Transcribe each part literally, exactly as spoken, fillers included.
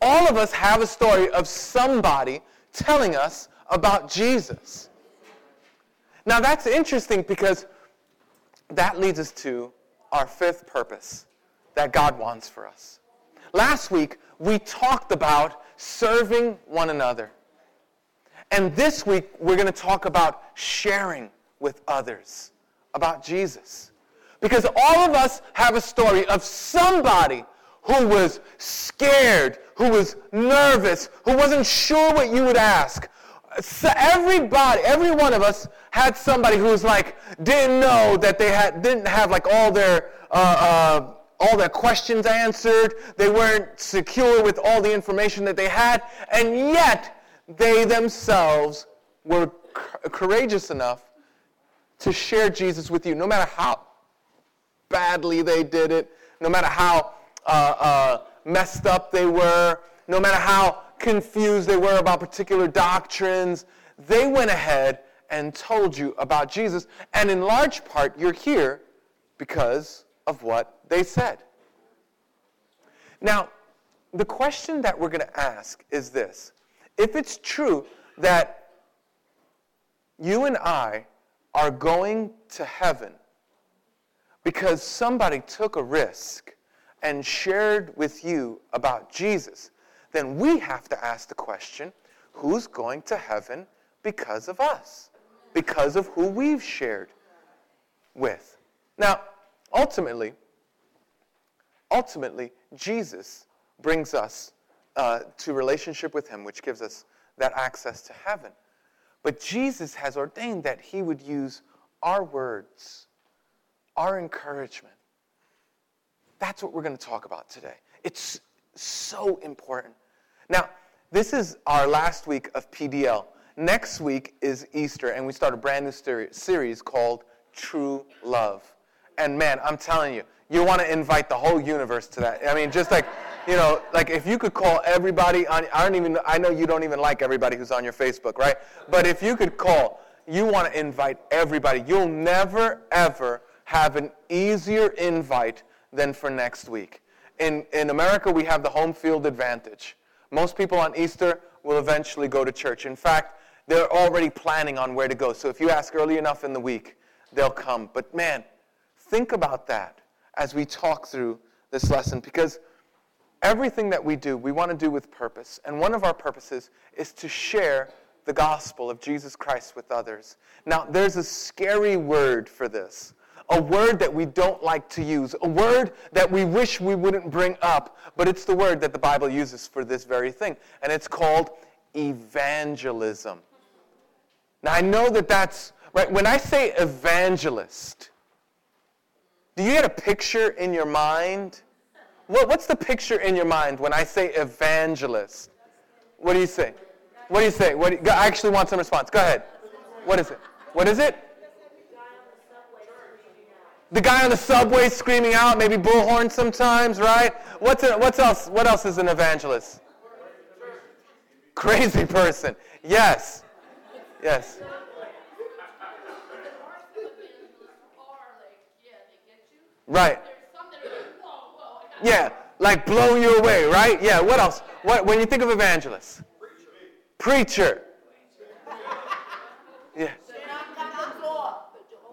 All of us have a story of somebody telling us about Jesus. Now that's interesting because that leads us to our fifth purpose that God wants for us. Last week, we talked about serving one another. And this week, we're going to talk about sharing with others about Jesus. Because all of us have a story of somebody who was scared, who was nervous, who wasn't sure what you would ask. So everybody, every one of us had somebody who was like, didn't know that they had, didn't have like all their, uh, uh, all their questions answered. They weren't secure with all the information that they had. And yet, they themselves were c- courageous enough to share Jesus with you, no matter how badly they did it, no matter how uh, uh, messed up they were, no matter how confused they were about particular doctrines. They went ahead and told you about Jesus, and in large part, you're here because of what they said. Now, the question that we're going to ask is this. If it's true that you and I are going to heaven because somebody took a risk and shared with you about Jesus, then we have to ask the question, who's going to heaven because of us? Because of who we've shared with. Now, ultimately, ultimately, Jesus brings us uh, to relationship with him, which gives us that access to heaven. But Jesus has ordained that he would use our words, our encouragement. That's what we're going to talk about today. It's so important. Now, this is our last week of P D L. Next week is Easter, and we start a brand new series called True Love. And man, I'm telling you, you want to invite the whole universe to that. I mean, just like, you know, like if you could call everybody on, I don't even, I know you don't even like everybody who's on your Facebook, right? But if you could call, you want to invite everybody. You'll never, ever have an easier invite than for next week. In in America, we have the home field advantage. Most people on Easter will eventually go to church. In fact, they're already planning on where to go. So if you ask early enough in the week, they'll come. But man, think about that as we talk through this lesson, because everything that we do, we want to do with purpose. And one of our purposes is to share the gospel of Jesus Christ with others. Now, there's a scary word for this. A word that we don't like to use, a word that we wish we wouldn't bring up, but it's the word that the Bible uses for this very thing, and it's called evangelism. Now, I know that that's, right, when I say evangelist, do you get a picture in your mind? What, what's the picture in your mind when I say evangelist? What do you say? What do you say? What do you, I actually want some response. Go ahead. What is it? What is it? The guy on the subway screaming out, maybe bullhorn sometimes, right? What's a, what's else? What else is an evangelist? Crazy person. Yes. Yes. Right. Yeah, like blow you away, right? Yeah, what else? What when you think of evangelist? Preacher. Yeah.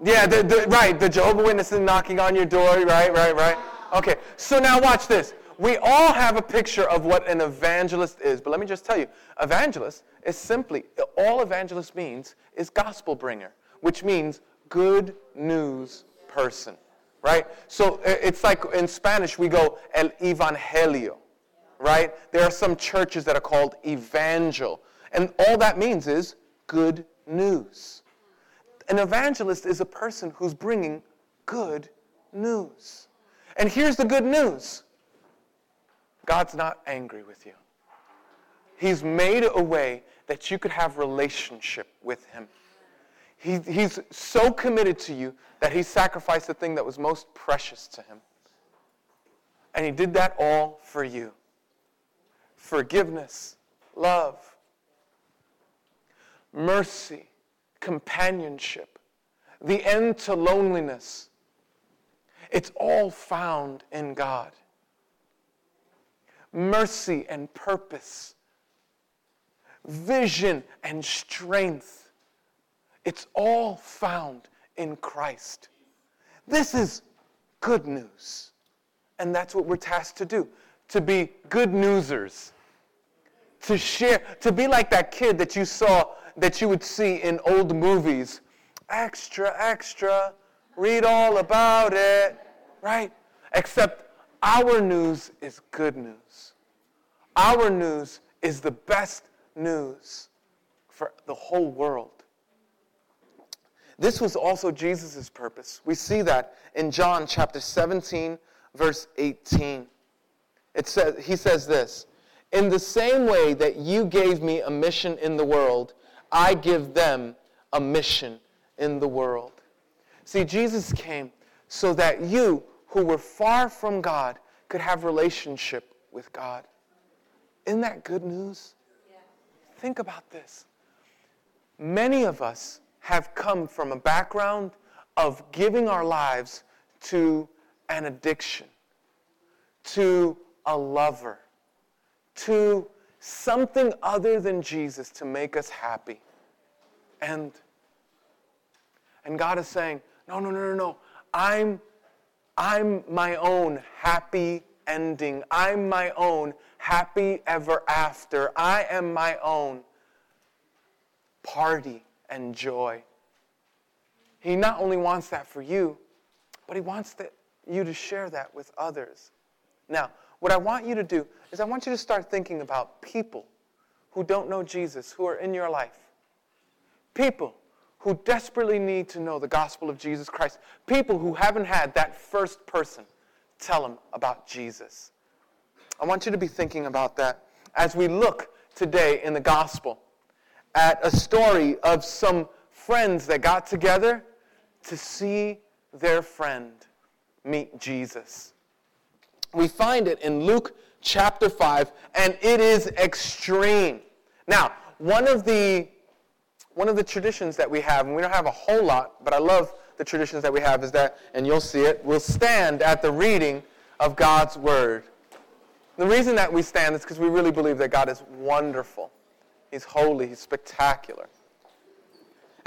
Yeah, the, the, right, the Jehovah's Witnesses knocking on your door, right, right, right. Okay, so now watch this. We all have a picture of what an evangelist is, but let me just tell you, evangelist is simply, all evangelist means is gospel bringer, which means good news person, right? So it's like in Spanish we go el evangelio, right? There are some churches that are called evangel, and all that means is good news. An evangelist is a person who's bringing good news. And here's the good news. God's not angry with you. He's made a way that you could have relationship with him. He, he's so committed to you that he sacrificed the thing that was most precious to him. And he did that all for you. Forgiveness, love, mercy, companionship, the end to loneliness. It's all found in God. mercy and purpose, vision and strength. It's all found in Christ. This is good news. And that's what we're tasked to do, to be good newsers, to share, to be like that kid that you saw, that you would see in old movies. Extra, extra, read all about it, right? Except our news is good news. Our news is the best news for the whole world. This was also Jesus' purpose. We see that in John chapter seventeen, verse eighteen. It says, he says this, "In the same way that you gave me a mission in the world, I give them a mission in the world." See, Jesus came so that you, who were far from God, could have relationship with God. Isn't that good news? Yeah. Think about this. Many of us have come from a background of giving our lives to an addiction, to a lover, to something other than Jesus to make us happy. And, and God is saying, no, no, no, no, no. I'm, I'm my own happy ending. I'm my own happy ever after. I am my own party and joy. He not only wants that for you, but he wants that you to share that with others. Now, what I want you to do is I want you to start thinking about people who don't know Jesus, who are in your life. People who desperately need to know the gospel of Jesus Christ. People who haven't had that first person tell them about Jesus. I want you to be thinking about that as we look today in the gospel at a story of some friends that got together to see their friend meet Jesus. We find it in Luke chapter five, and it is extreme. Now, one of the one of the traditions that we have, and we don't have a whole lot, but I love the traditions that we have, is that, and you'll see it, we'll stand at the reading of God's word. The reason that we stand is because we really believe that God is wonderful. He's holy. He's spectacular.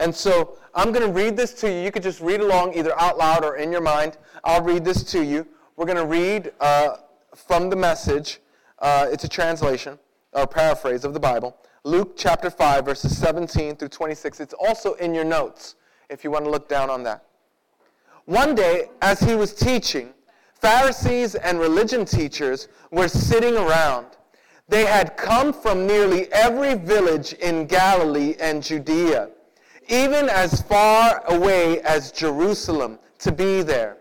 And so I'm going to read this to you. You could just read along either out loud or in your mind. I'll read this to you. We're going to read uh, from the Message. Uh, it's a translation or paraphrase of the Bible. Luke chapter five, verses seventeen through twenty-six. It's also in your notes if you want to look down on that. One day, as he was teaching, Pharisees and religion teachers were sitting around. They had come from nearly every village in Galilee and Judea, even as far away as Jerusalem, to be there.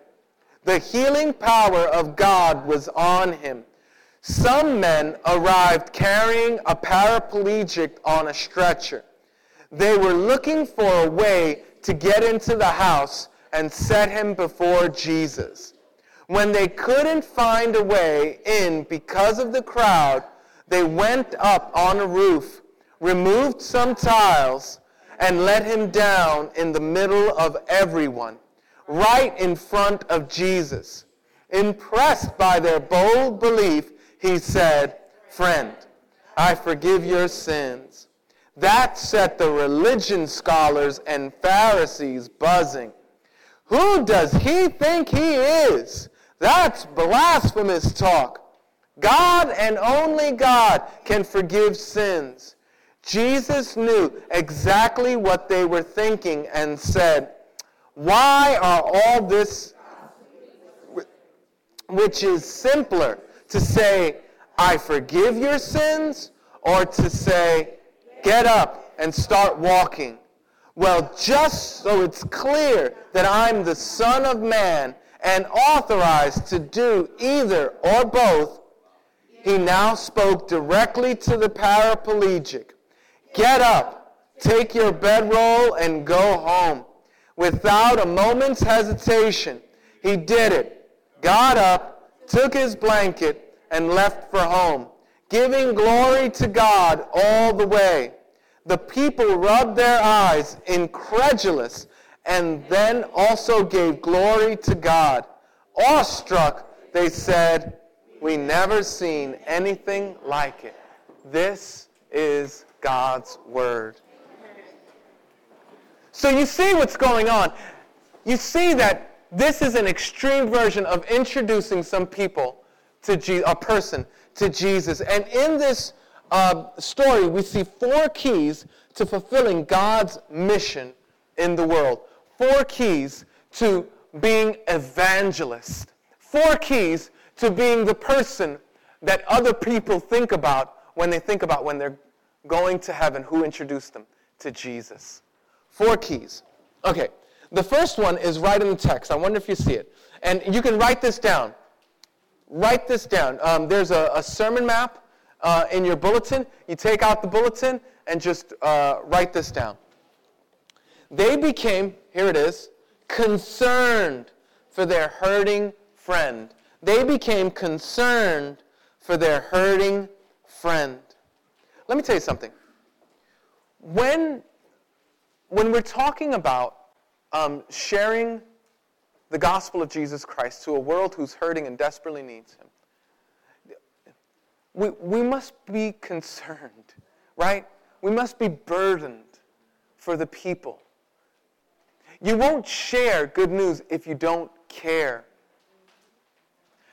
The healing power of God was on him. Some men arrived carrying a paraplegic on a stretcher. They were looking for a way to get into the house and set him before Jesus. When they couldn't find a way in because of the crowd, they went up on a roof, removed some tiles, and let him down in the middle of everyone, right in front of Jesus. Impressed by their bold belief, he said, "Friend, I forgive your sins." That set the religion scholars and Pharisees buzzing. "Who does he think he is? That's blasphemous talk. God and only God can forgive sins." Jesus knew exactly what they were thinking and said, "Why are all this, which is simpler, to say, 'I forgive your sins,' or to say, 'Get up and start walking'? Well, just so it's clear that I'm the Son of Man and authorized to do either or both, he now spoke directly to the paraplegic. 'Get up, take your bedroll, and go home.' Without a moment's hesitation, he did it, got up, took his blanket, and left for home, giving glory to God all the way. The people rubbed their eyes, incredulous, and then also gave glory to God. Awestruck, they said, We never seen anything like it. This is God's Word. So you see what's going on. You see that this is an extreme version of introducing some people to Je- a person to Jesus. And in this uh, story, we see four keys to fulfilling God's mission in the world. Four keys to being evangelist. Four keys to being the person that other people think about when they think about when they're going to heaven, who introduced them to Jesus. Four keys. Okay, the first one is right in the text. I wonder if you see it. And you can write this down. Write this down. Um, there's a, a sermon map uh, in your bulletin. You take out the bulletin and just uh, write this down. They became, here it is, concerned for their hurting friend. They became concerned for their hurting friend. Let me tell you something. When... When we're talking about um, sharing the gospel of Jesus Christ to a world who's hurting and desperately needs him, we, we must be concerned, right? We must be burdened for the people. You won't share good news if you don't care.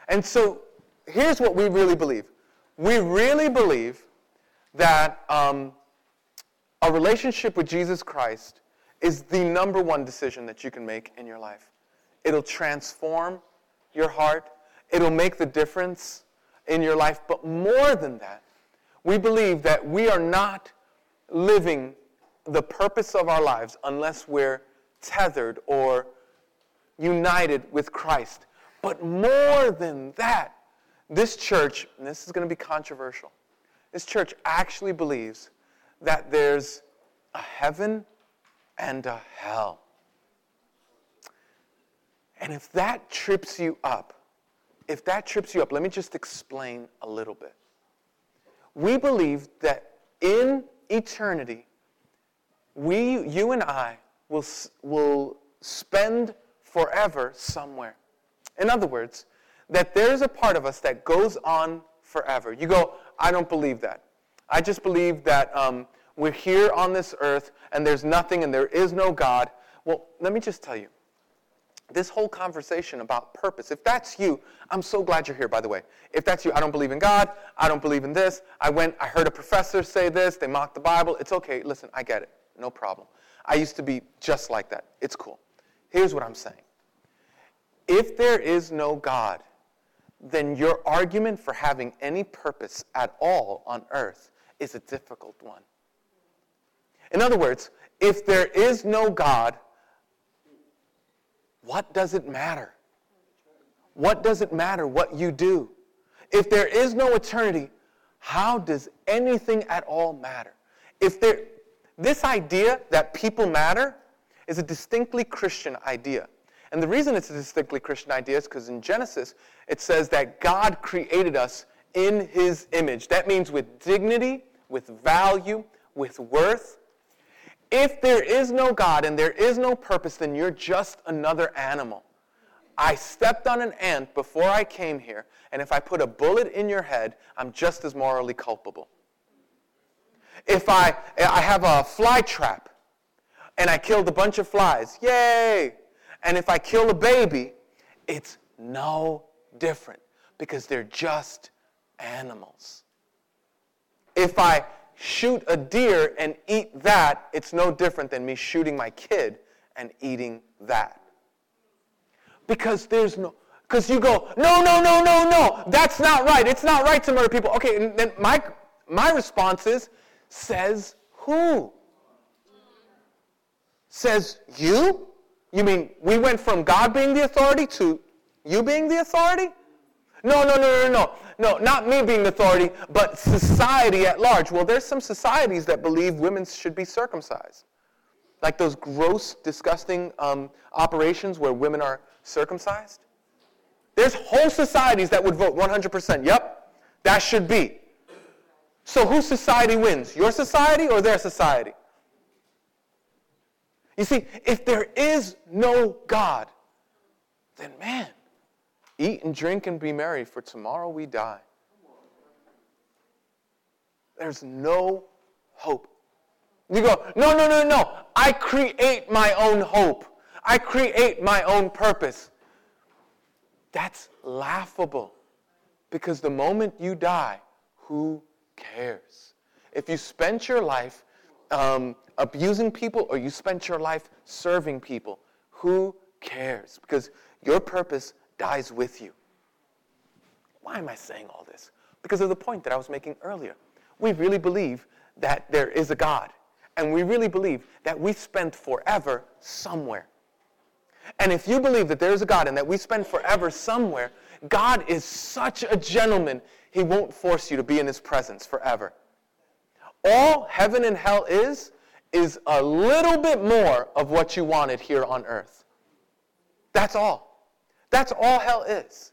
And so here's what we really believe. We really believe that... Um, A relationship with Jesus Christ is the number one decision that you can make in your life. It'll transform your heart. It'll make the difference in your life. But more than that, we believe that we are not living the purpose of our lives unless we're tethered or united with Christ. But more than that, this church, and this is going to be controversial, this church actually believes that there's a heaven and a hell. And if that trips you up, if that trips you up, let me just explain a little bit. We believe that in eternity, we, you and I will, will spend forever somewhere. In other words, that there's a part of us that goes on forever. You go, I don't believe that. I just believe that um, we're here on this earth and there's nothing and there is no God. Well, let me just tell you, this whole conversation about purpose, if that's you, I'm so glad you're here, by the way. If that's you, I don't believe in God, I don't believe in this, I went, I heard a professor say this, they mocked the Bible, it's okay, listen, I get it, no problem. I used to be just like that, it's cool. Here's what I'm saying. If there is no God, then your argument for having any purpose at all on earth is a difficult one. In other words, if there is no God, what does it matter? What does it matter what you do? If there is no eternity, how does anything at all matter? If there, this idea that people matter is a distinctly Christian idea. And the reason it's a distinctly Christian idea is because in Genesis, it says that God created us in his image. That means with dignity, with value, with worth. If there is no God and there is no purpose, then you're just another animal. I stepped on an ant before I came here, and if I put a bullet in your head, I'm just as morally culpable. If I, I have a fly trap and I killed a bunch of flies, yay! And if I kill a baby, it's no different because they're just animals. If I shoot a deer and eat that, it's no different than me shooting my kid and eating that. Because there's no, because you go, no, no, no, no, no, that's not right. It's not right to murder people. Okay, and then my, my response is, says who? Says you? You mean we went from God being the authority to you being the authority? No, no, no, no, no. No, not me being the authority, but society at large. Well, there's some societies that believe women should be circumcised. Like those gross, disgusting um, operations where women are circumcised. There's whole societies that would vote one hundred percent. Yep, that should be. So whose society wins? Your society or their society? You see, if there is no God, then man, Eat and drink and be merry, for tomorrow we die. There's no hope. You go, no, no, no, no. I create my own hope. I create my own purpose. That's laughable. Because the moment you die, who cares? If you spent your life um, abusing people or you spent your life serving people, who cares? Because your purpose dies with you. Why am I saying all this? Because of the point that I was making earlier. We really believe that there is a God. And we really believe that we spent forever somewhere. And if you believe that there is a God and that we spend forever somewhere, God is such a gentleman, he won't force you to be in his presence forever. All heaven and hell is, is a little bit more of what you wanted here on earth. That's all. That's all hell is.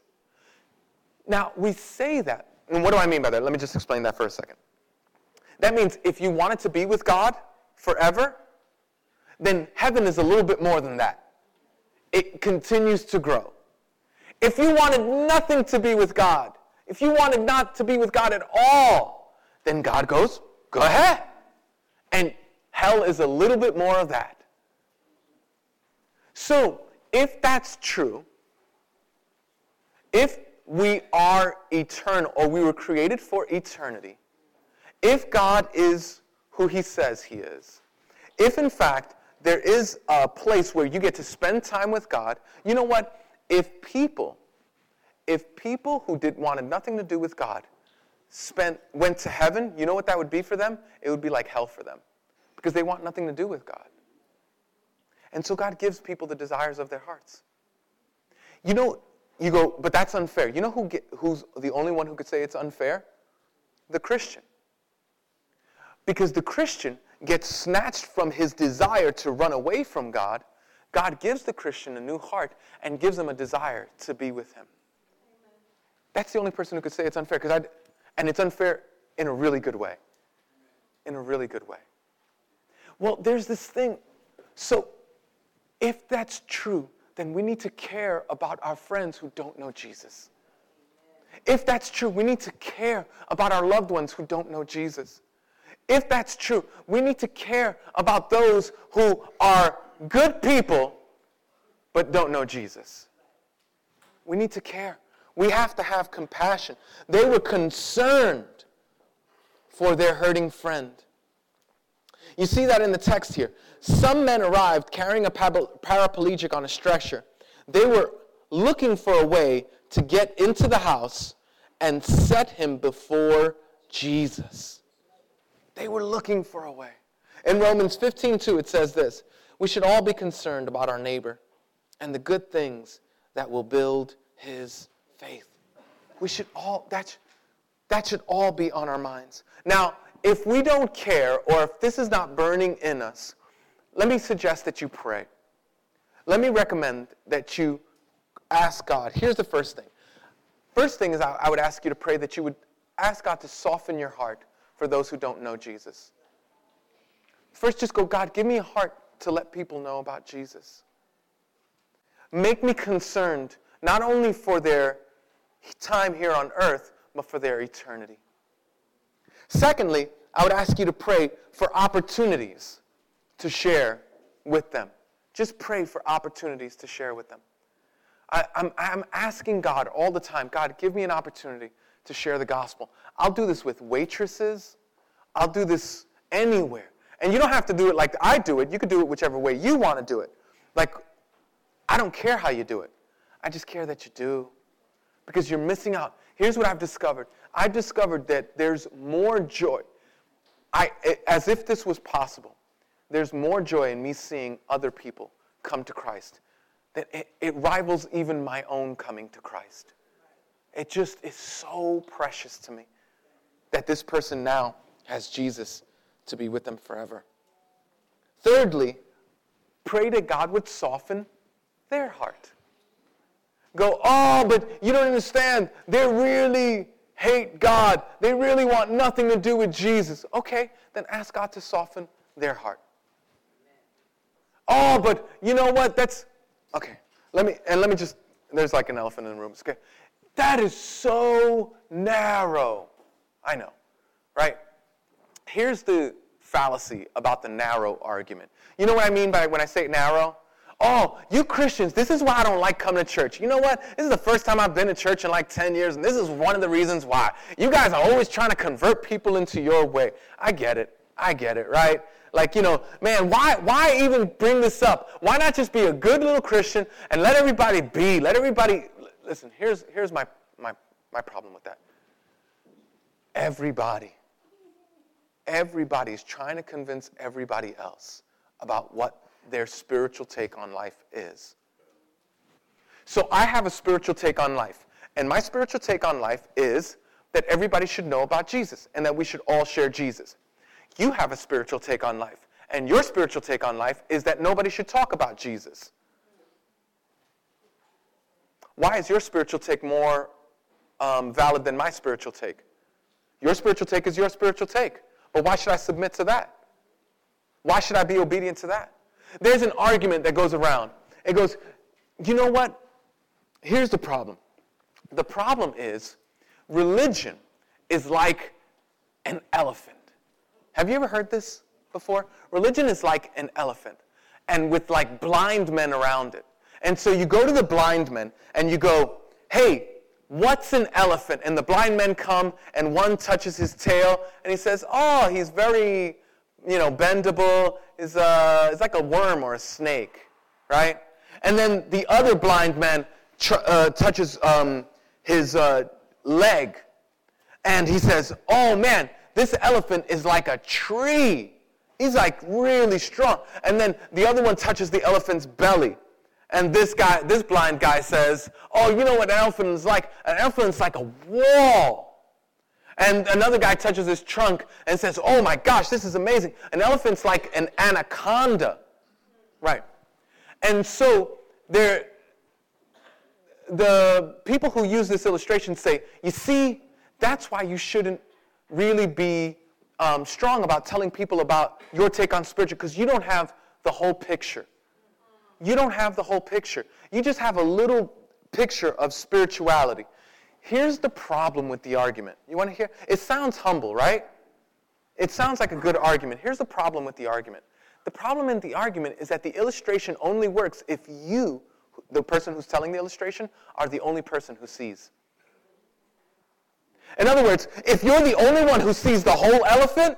Now, we say that. And what do I mean by that? Let me just explain that for a second. That means if you wanted to be with God forever, then heaven is a little bit more than that. It continues to grow. If you wanted nothing to be with God, if you wanted not to be with God at all, then God goes, go ahead. And hell is a little bit more of that. So, if that's true, if we are eternal, or we were created for eternity, if God is who he says he is, if in fact there is a place where you get to spend time with God, you know what? If people, if people who did wanted nothing to do with God spent went to heaven, you know what that would be for them? It would be like hell for them, because they want nothing to do with God. And so God gives people the desires of their hearts. You know, you go, but that's unfair. You know who get, who's the only one who could say it's unfair? The Christian. Because the Christian gets snatched from his desire to run away from God. God gives the Christian a new heart and gives him a desire to be with him. Amen. That's the only person who could say it's unfair. Because I, and it's unfair in a really good way. In a really good way. Well, there's this thing. So, if that's true, then we need to care about our friends who don't know Jesus. If that's true, we need to care about our loved ones who don't know Jesus. If that's true, we need to care about those who are good people but don't know Jesus. We need to care. We have to have compassion. They were concerned for their hurting friend. You see that in the text here. Some men arrived carrying a paraplegic on a stretcher. They were looking for a way to get into the house and set him before Jesus. They were looking for a way. In Romans fifteen two, it says this: we should all be concerned about our neighbor and the good things that will build his faith. We should all, that, that should all be on our minds. Now, if we don't care, or if this is not burning in us, let me suggest that you pray. Let me recommend that you ask God. Here's the first thing. First thing is I, I would ask you to pray that you would ask God to soften your heart for those who don't know Jesus. First, just go, God, give me a heart to let people know about Jesus. Make me concerned, not only for their time here on earth, but for their eternity. Secondly, I would ask you to pray for opportunities to share with them. Just pray for opportunities to share with them. I, I'm, I'm asking God all the time, God, give me an opportunity to share the gospel. I'll do this with waitresses. I'll do this anywhere. And you don't have to do it like I do it. You could do it whichever way you want to do it. Like, I don't care how you do it. I just care that you do. Because you're missing out. Here's what I've discovered. I've discovered that there's more joy. I, as if this was possible, there's more joy in me seeing other people come to Christ. That it, it rivals even my own coming to Christ. It just is so precious to me that this person now has Jesus to be with them forever. Thirdly, pray that God would soften their heart. Go, oh, but you don't understand. They really hate God. They really want nothing to do with Jesus. Okay, then ask God to soften their heart. Oh, but you know what? That's, okay, let me, and let me just, And there's like an elephant in the room. It's okay. That is so narrow. I know, right? Here's the fallacy about the narrow argument. You know what I mean by when I say narrow? Oh, you Christians, this is why I don't like coming to church. You know what? This is the first time I've been to church in like ten years, and this is one of the reasons why. You guys are always trying to convert people into your way. I get it. I get it, right? Like, you know, man, why why even bring this up? Why not just be a good little Christian and let everybody be? Let everybody... Listen, here's here's my my my problem with that. Everybody. Everybody's trying to convince everybody else about what their spiritual take on life is. So I have a spiritual take on life. And my spiritual take on life is that everybody should know about Jesus and that we should all share Jesus. You have a spiritual take on life. And your spiritual take on life is that nobody should talk about Jesus. Why is your spiritual take more um, valid than my spiritual take? Your spiritual take is your spiritual take. But why should I submit to that? Why should I be obedient to that? There's an argument that goes around. It goes, you know what? Here's the problem. The problem is religion is like an elephant. Have you ever heard this before? Religion is like an elephant, and with like blind men around it. And so you go to the blind men and you go, hey, what's an elephant? And the blind men come and one touches his tail and he says, oh, he's very, you know, bendable. It's, uh, it's like a worm or a snake, right? And then the other blind man tr- uh, touches um, his uh, leg and he says, oh man, this elephant is like a tree. He's like really strong. And then the other one touches the elephant's belly. And this guy, this blind guy says, oh, you know what an elephant is like? An elephant is like a wall. And another guy touches his trunk and says, oh my gosh, this is amazing. An elephant's like an anaconda. Right. And so there, the people who use this illustration say, you see, that's why you shouldn't really be um, strong about telling people about your take on spiritual, because you don't have the whole picture. You don't have the whole picture. You just have a little picture of spirituality. Here's the problem with the argument. You want to hear? It sounds humble, right? It sounds like a good argument. Here's the problem with the argument. The problem in the argument is that the illustration only works if you, the person who's telling the illustration, are the only person who sees. In other words, if you're the only one who sees the whole elephant,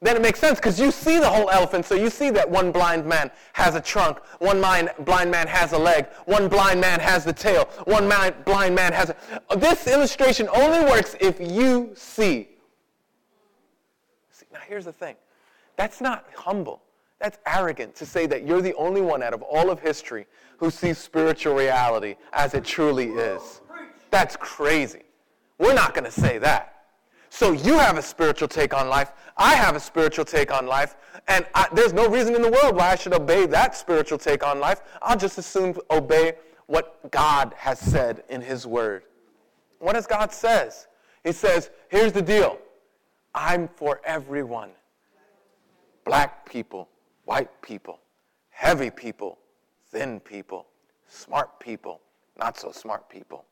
then it makes sense because you see the whole elephant. So you see that one blind man has a trunk, one blind blind man has a leg, one blind man has the tail, one blind man has a... This illustration only works if you see. See, now here's the thing. That's not humble. That's arrogant to say that you're the only one out of all of history who sees spiritual reality as it truly is. That's crazy. We're not going to say that. So you have a spiritual take on life. I have a spiritual take on life. And I, there's no reason in the world why I should obey that spiritual take on life. I'll just as soon obey what God has said in His Word. What does God say? He says, here's the deal. I'm for everyone. Black people, white people, heavy people, thin people, smart people, not so smart people,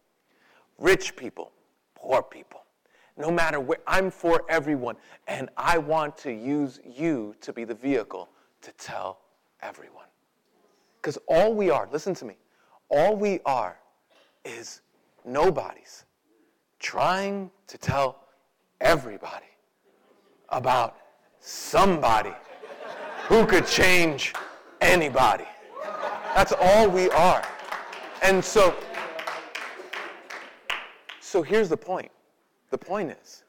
rich people, poor people. No matter where, I'm for everyone. And I want to use you to be the vehicle to tell everyone. Because all we are, listen to me, all we are is nobodies trying to tell everybody about somebody who could change anybody. That's all we are. And so, so here's the point. The point is,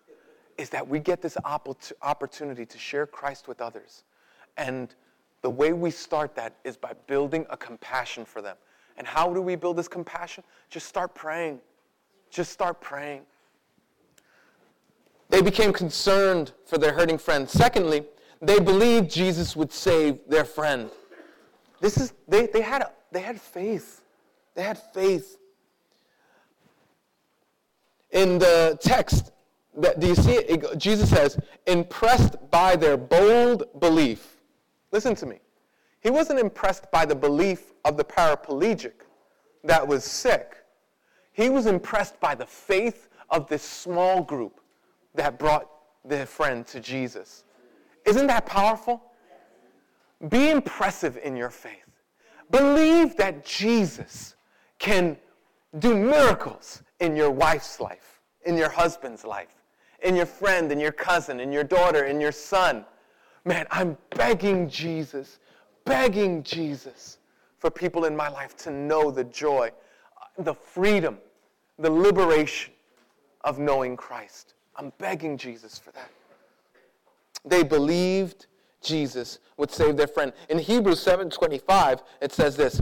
is that we get this opportunity to share Christ with others. And the way we start that is by building a compassion for them. And how do we build this compassion? Just start praying. Just start praying. They became concerned for their hurting friend. Secondly, they believed Jesus would save their friend. This is they, they had a, they had faith. They had faith. In the text, that, do you see it? It? Jesus says, impressed by their bold belief. Listen to me. He wasn't impressed by the belief of the paraplegic. that was sick, he was impressed by the faith of this small group that brought their friend to Jesus. Isn't that powerful? Be impressive in your faith. Believe that Jesus can do miracles in your wife's life, in your husband's life, in your friend, in your cousin, in your daughter, in your son. Man, I'm begging Jesus, begging Jesus for people in my life to know the joy, the freedom, the liberation of knowing Christ. I'm begging Jesus for that. They believed Jesus would save their friend. In Hebrews seven twenty-five, it says this: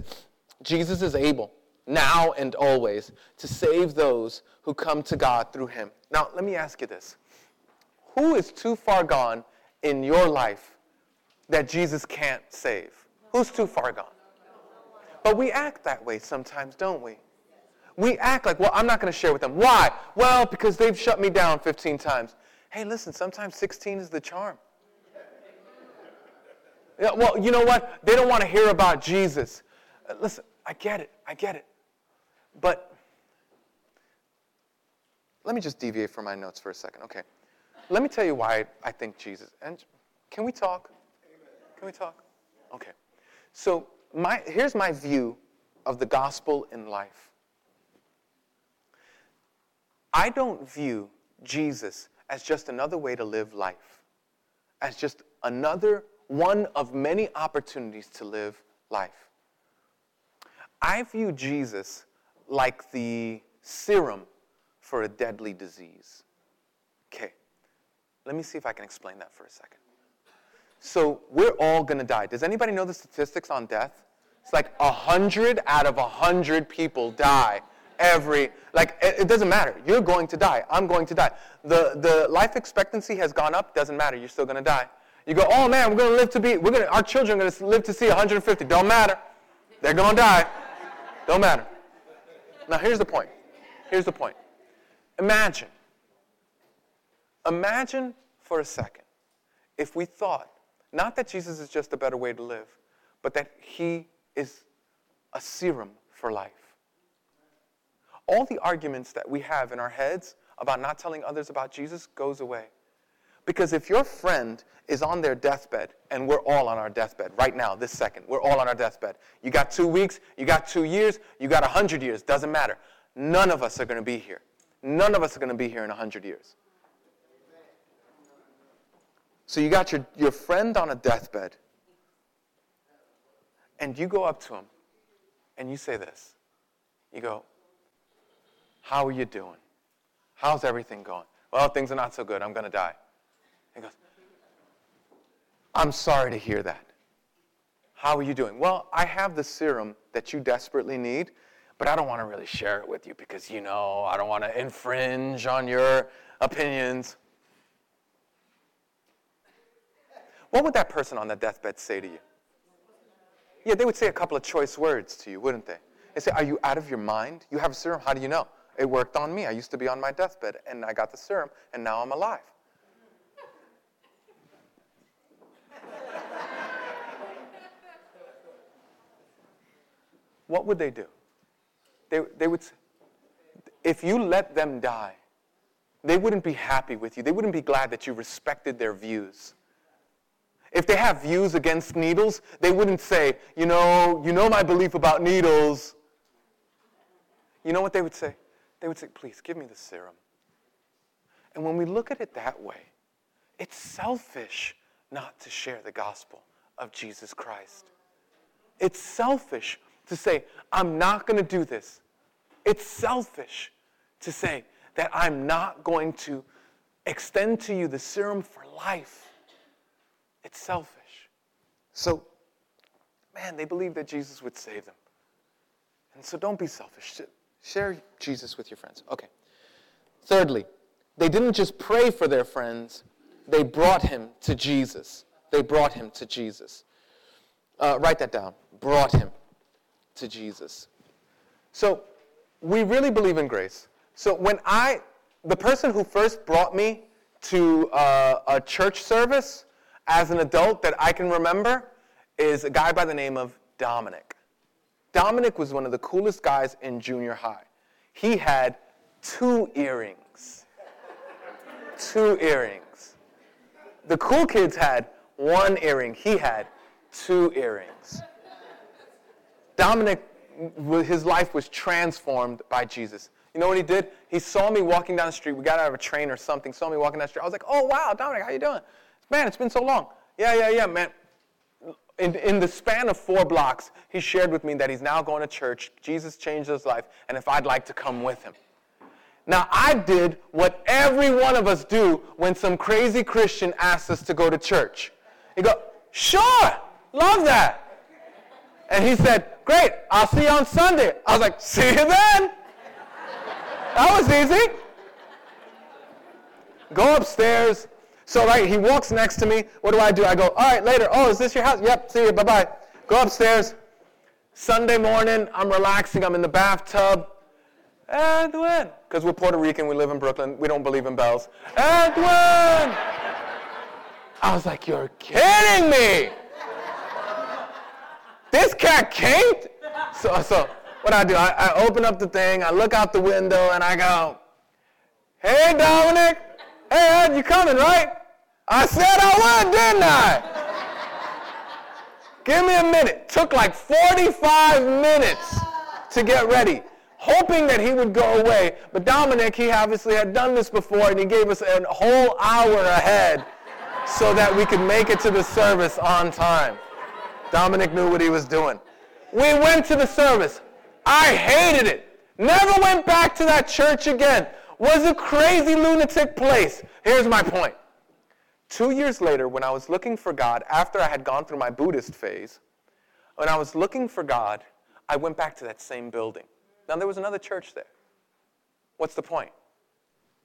Jesus is able, now and always, to save those who come to God through him. Now, let me ask you this. Who is too far gone in your life that Jesus can't save? Who's too far gone? But we act that way sometimes, don't we? We act like, well, I'm not going to share with them. Why? Well, because they've shut me down fifteen times. Hey, listen, sometimes sixteen is the charm. Yeah, well, you know what? They don't want to hear about Jesus. Uh, listen, I get it. I get it. But let me just deviate from my notes for a second. Okay. Let me tell you why I think Jesus. And can we talk? Can we talk? Okay. So my here's my view of the gospel in life. I don't view Jesus as just another way to live life, as just another one of many opportunities to live life. I view Jesus like the serum for a deadly disease. Okay, let me see if I can explain that for a second. So we're all going to die. Does anybody know the statistics on death? It's like one hundred out of one hundred people die every, like it, it doesn't matter. You're going to die. I'm going to die. The, the life expectancy has gone up. Doesn't matter. You're still going to die. You go, oh man, we're going to live to be, we're going to, our children are going to live to see one hundred fifty. Don't matter. They're going to die. Don't matter. Now here's the point. Here's the point. Imagine. Imagine for a second if we thought, not that Jesus is just a better way to live, but that he is a serum for life. All the arguments that we have in our heads about not telling others about Jesus goes away. Because if your friend is on their deathbed, and we're all on our deathbed right now, this second, we're all on our deathbed. You got two weeks, you got two years, you got a hundred years, doesn't matter. None of us are going to be here. None of us are going to be here in a hundred years. So you got your, your friend on a deathbed, and you go up to him, and you say this. You go, how are you doing? How's everything going? Well, things are not so good. I'm going to die. He goes, I'm sorry to hear that. How are you doing? Well, I have the serum that you desperately need, but I don't want to really share it with you because, you know, I don't want to infringe on your opinions. What would that person on the deathbed say to you? Yeah, they would say a couple of choice words to you, wouldn't they? They'd say, are you out of your mind? You have a serum? How do you know? It worked on me. I used to be on my deathbed, and I got the serum, and now I'm alive. What would they do? They they would, if you let them die, they wouldn't be happy with you. They wouldn't be glad that you respected their views. If they have views against needles, they wouldn't say, you know, you know my belief about needles. You know what they would say? They would say, please, give me the serum. And when we look at it that way, it's selfish not to share the gospel of Jesus Christ. It's selfish to say, I'm not going to do this. It's selfish to say that I'm not going to extend to you the serum for life. It's selfish. So, man, they believed that Jesus would save them. And so don't be selfish. Share Jesus with your friends. Okay. Thirdly, they didn't just pray for their friends. They brought him to Jesus. They brought him to Jesus. Uh, write that down. Brought him to Jesus. So we really believe in grace. So when I, the person who first brought me to uh, a church service as an adult that I can remember is a guy by the name of Dominic. Dominic was one of the coolest guys in junior high. He had two earrings. Two earrings. The cool kids had one earring. He had two earrings. Dominic, his life was transformed by Jesus. You know what he did? He saw me walking down the street. We got out of a train or something, saw me walking down the street. I was like, oh, wow, Dominic, how you doing? Man, it's been so long. Yeah, yeah, yeah, man. In, in the span of four blocks, he shared with me that he's now going to church. Jesus changed his life, and if I'd like to come with him. Now, I did what every one of us do when some crazy Christian asks us to go to church. You go, sure, love that. And he said, great, I'll see you on Sunday. I was like, see you then. That was easy. Go upstairs. So, right, he walks next to me. What do I do? I go, all right, later. Oh, is this your house? Yep, see you, bye-bye. Go upstairs. Sunday morning, I'm relaxing. I'm in the bathtub. Edwin. Because we're Puerto Rican. We live in Brooklyn. We don't believe in bells. Edwin. I was like, you're kidding me. This cat can't? So, so what I do, I, I open up the thing, I look out the window, and I go, hey, Dominic. Hey, Ed, you coming, right? I said I would, didn't I? Give me a minute. Took like forty-five minutes to get ready, hoping that he would go away. But Dominic, he obviously had done this before, and he gave us a whole hour ahead so that we could make it to the service on time. Dominic knew what he was doing. We went to the service. I hated it. Never went back to that church again. Was a crazy lunatic place. Here's my point. Two years later, when I was looking for God, after I had gone through my Buddhist phase, when I was looking for God, I went back to that same building. Now, there was another church there. What's the point?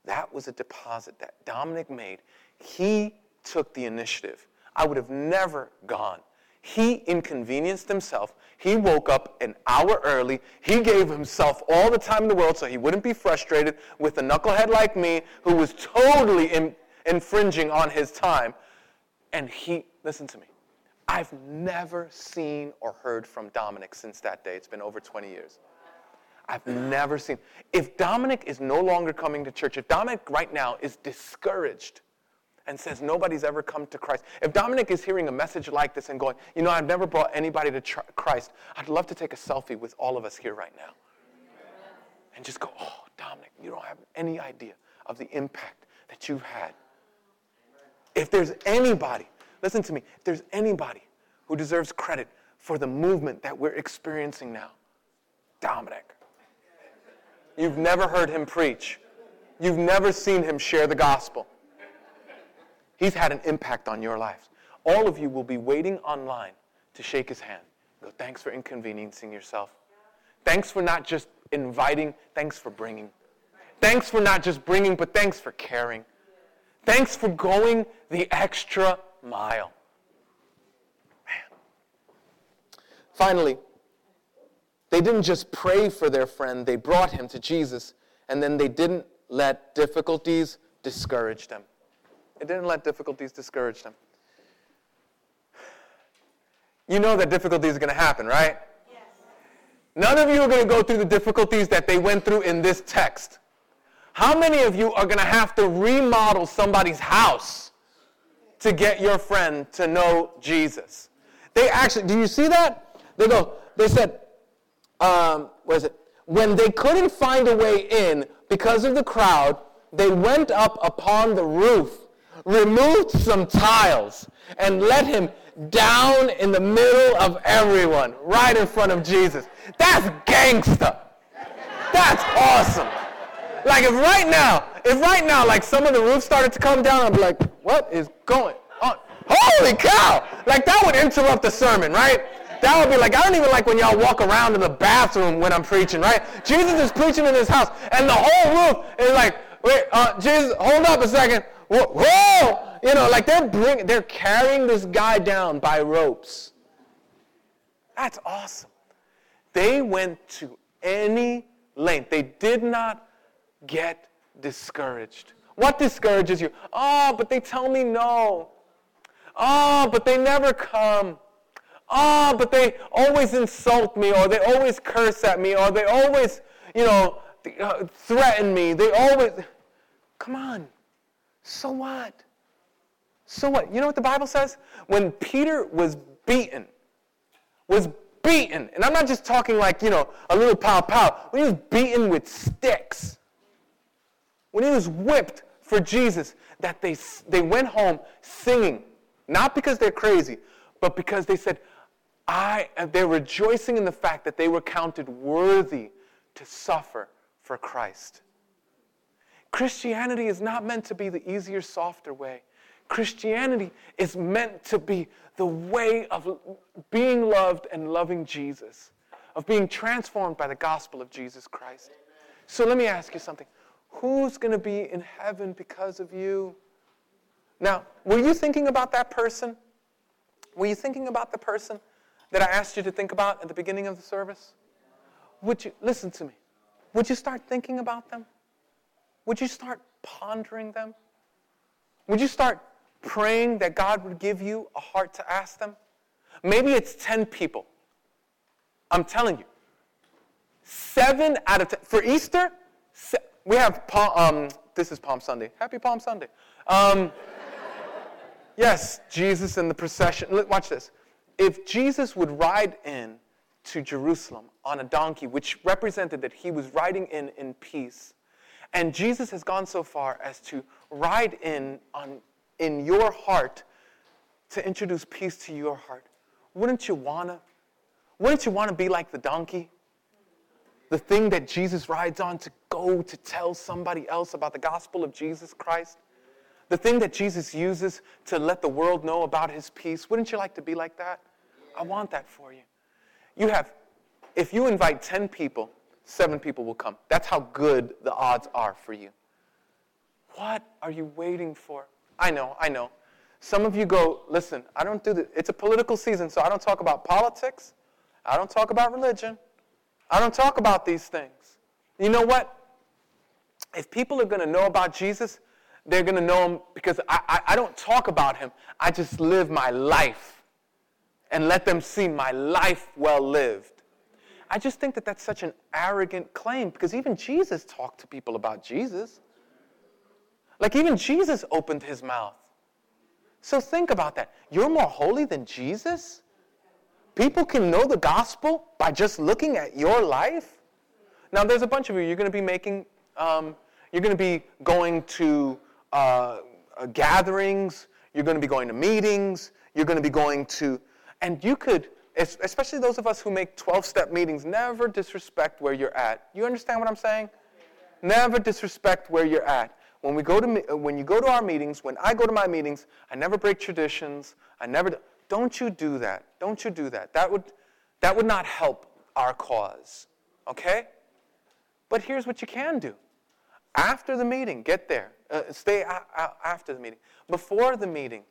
That was a deposit that Dominic made. He took the initiative. I would have never gone. He inconvenienced himself. He woke up an hour early. He gave himself all the time in the world so he wouldn't be frustrated with a knucklehead like me who was totally in, infringing on his time. And he, listen to me, I've never seen or heard from Dominic since that day. It's been over twenty years. I've never seen. If Dominic is no longer coming to church, if Dominic right now is discouraged, and says nobody's ever come to Christ. If Dominic is hearing a message like this and going, you know, I've never brought anybody to tr- Christ, I'd love to take a selfie with all of us here right now. And just go, oh, Dominic, you don't have any idea of the impact that you've had. If there's anybody, listen to me, if there's anybody who deserves credit for the movement that we're experiencing now, Dominic. You've never heard him preach. You've never seen him share the gospel. He's had an impact on your lives. All of you will be waiting online to shake his hand. Go, thanks for inconveniencing yourself. Thanks for not just inviting, thanks for bringing. Thanks for not just bringing, but thanks for caring. Thanks for going the extra mile. Man. Finally, they didn't just pray for their friend, they brought him to Jesus, and then they didn't let difficulties discourage them. It didn't let difficulties discourage them. You know that difficulties are going to happen, right? Yes. None of you are going to go through the difficulties that they went through in this text. How many of you are going to have to remodel somebody's house to get your friend to know Jesus? They actually, do you see that? They go, they said, um, what is it? When they couldn't find a way in because of the crowd, they went up upon the roof, removed some tiles, and let him down in the middle of everyone, right in front of Jesus. That's gangsta. That's awesome. Like if right now, if right now, like some of the roof started to come down, I'd be like, what is going on? Holy cow! Like that would interrupt the sermon, right? That would be like, I don't even like when y'all walk around in the bathroom when I'm preaching, right? Jesus is preaching in his house, and the whole roof is like, wait, uh, Jesus, hold up a second. Whoa, whoa! You know, like they're bring, they're carrying this guy down by ropes. That's awesome. They went to any length. They did not get discouraged. What discourages you? Oh, but they tell me no. Oh, but they never come. oh, but they always insult me, or they always curse at me, or they always, you know, threaten me. They always, come on. So what? So what? You know what the Bible says? When Peter was beaten, was beaten, and I'm not just talking like, you know, a little pow pow. When he was beaten with sticks, when he was whipped for Jesus, that they they went home singing, not because they're crazy, but because they said, I, they're rejoicing in the fact that they were counted worthy to suffer for Christ. Christianity is not meant to be the easier, softer way. Christianity is meant to be the way of being loved and loving Jesus, of being transformed by the gospel of Jesus Christ. Amen. So let me ask you something. Who's going to be in heaven because of you? Now, were you thinking about that person? Were you thinking about the person that I asked you to think about at the beginning of the service? Would you, listen to me, would you start thinking about them? Would you start pondering them? Would you start praying that God would give you a heart to ask them? Maybe it's ten people. I'm telling you, seven out of ten. For Easter, se- we have, Palm, um, this is Palm Sunday. Happy Palm Sunday. Um, yes, Jesus and the procession. Watch this. If Jesus would ride in to Jerusalem on a donkey, which represented that he was riding in in peace, and Jesus has gone so far as to ride in on in your heart to introduce peace to your heart. Wouldn't you wanna? Wouldn't you wanna be like the donkey? The thing that Jesus rides on to go to tell somebody else about the gospel of Jesus Christ? The thing that Jesus uses to let the world know about his peace? Wouldn't you like to be like that? I want that for you. You have, if you invite ten people, seven people will come. That's how good the odds are for you. What are you waiting for? I know, I know. Some of you go, listen, I don't do this. It's a political season, so I don't talk about politics. I don't talk about religion. I don't talk about these things. You know what? If people are going to know about Jesus, they're going to know him because I, I, I don't talk about him. I just live my life and let them see my life well lived. I just think that that's such an arrogant claim because even Jesus talked to people about Jesus. Like even Jesus opened his mouth. So think about that. You're more holy than Jesus? People can know the gospel by just looking at your life? Now there's a bunch of you. You're going to be making, um, you're going to be going to uh, uh, gatherings. You're going to be going to meetings. You're going to be going to, and you could, especially those of us who make twelve-step meetings, never disrespect where you're at. You understand what I'm saying? Never disrespect where you're at. When we go to when you go to our meetings, when I go to my meetings, I never break traditions. I never don't you do that. Don't you do that. That would that would not help our cause. Okay? But here's what you can do. After the meeting, get there. Uh, stay a- a- after the meeting. Before the meeting,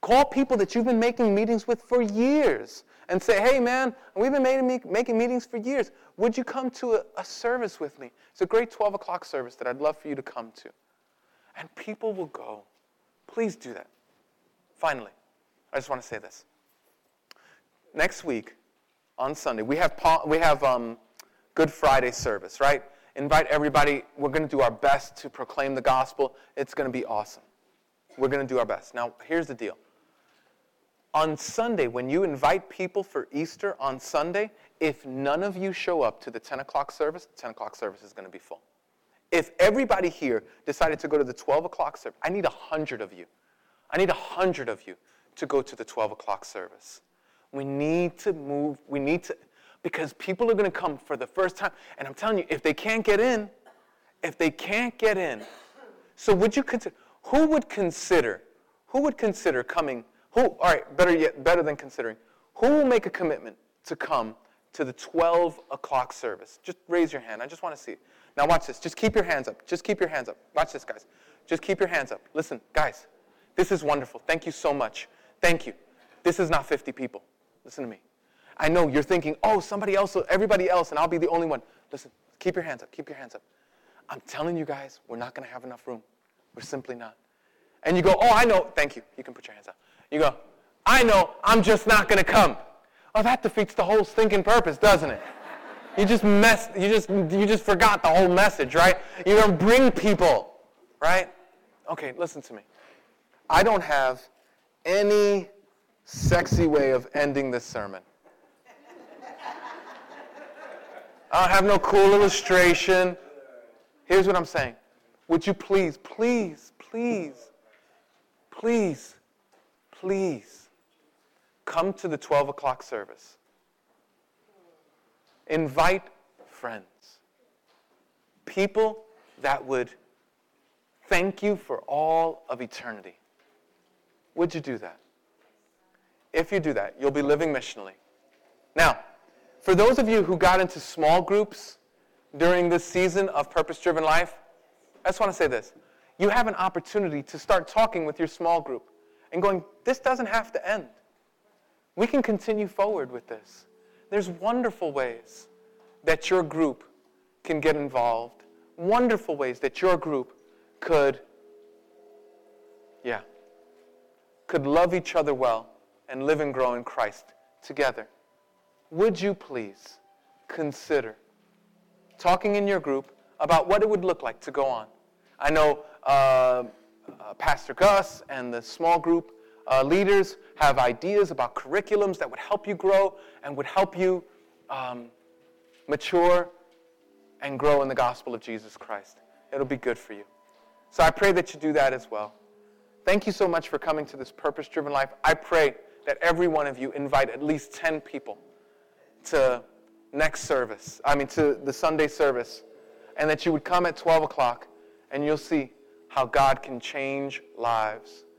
call people that you've been making meetings with for years and say, hey, man, we've been making meetings for years. Would you come to a, a service with me? It's a great twelve o'clock service that I'd love for you to come to. And people will go. Please do that. Finally, I just want to say this. Next week, on Sunday, we have we have um, Good Friday service, right? Invite everybody. We're going to do our best to proclaim the gospel. It's going to be awesome. We're going to do our best. Now, here's the deal. On Sunday, when you invite people for Easter on Sunday, if none of you show up to the ten o'clock service, the ten o'clock service is going to be full. If everybody here decided to go to the twelve o'clock service, I need one hundred of you. I need one hundred of you to go to the twelve o'clock service. We need to move. We need to, because people are going to come for the first time. And I'm telling you, if they can't get in, if they can't get in, so would you consider, who would consider, who would consider coming Who, all right, better yet, better than considering, who will make a commitment to come to the twelve o'clock service? Just raise your hand. I just want to see it. Now watch this. Just keep your hands up. Just keep your hands up. Watch this, guys. Just keep your hands up. Listen, guys, this is wonderful. Thank you so much. Thank you. This is not fifty people. Listen to me. I know you're thinking, oh, somebody else, everybody else, and I'll be the only one. Listen, keep your hands up. Keep your hands up. I'm telling you guys, we're not going to have enough room. We're simply not. And you go, oh, I know. Thank you. You can put your hands up. You go, I know, I'm just not going to come. Oh, that defeats the whole stinking purpose, doesn't it? You just messed, you just, you just forgot the whole message, right? You don't bring people, right? Okay, listen to me. I don't have any sexy way of ending this sermon. I don't have no cool illustration. Here's what I'm saying. Would you please, please, please, please, please come to the twelve o'clock service. Invite friends. People that would thank you for all of eternity. Would you do that? If you do that, you'll be living missionally. Now, for those of you who got into small groups during this season of Purpose-Driven Life, I just want to say this. You have an opportunity to start talking with your small group and going, this doesn't have to end. We can continue forward with this. There's wonderful ways that your group can get involved. Wonderful ways that your group could, yeah, could love each other well and live and grow in Christ together. Would you please consider talking in your group about what it would look like to go on? I know uh, uh, Pastor Gus and the small group Uh, leaders have ideas about curriculums that would help you grow and would help you um, mature and grow in the gospel of Jesus Christ. It'll be good for you. So I pray that you do that as well. Thank you so much for coming to this Purpose-Driven Life. I pray that every one of you invite at least ten people to next service, I mean to the Sunday service, and that you would come at twelve o'clock and you'll see how God can change lives.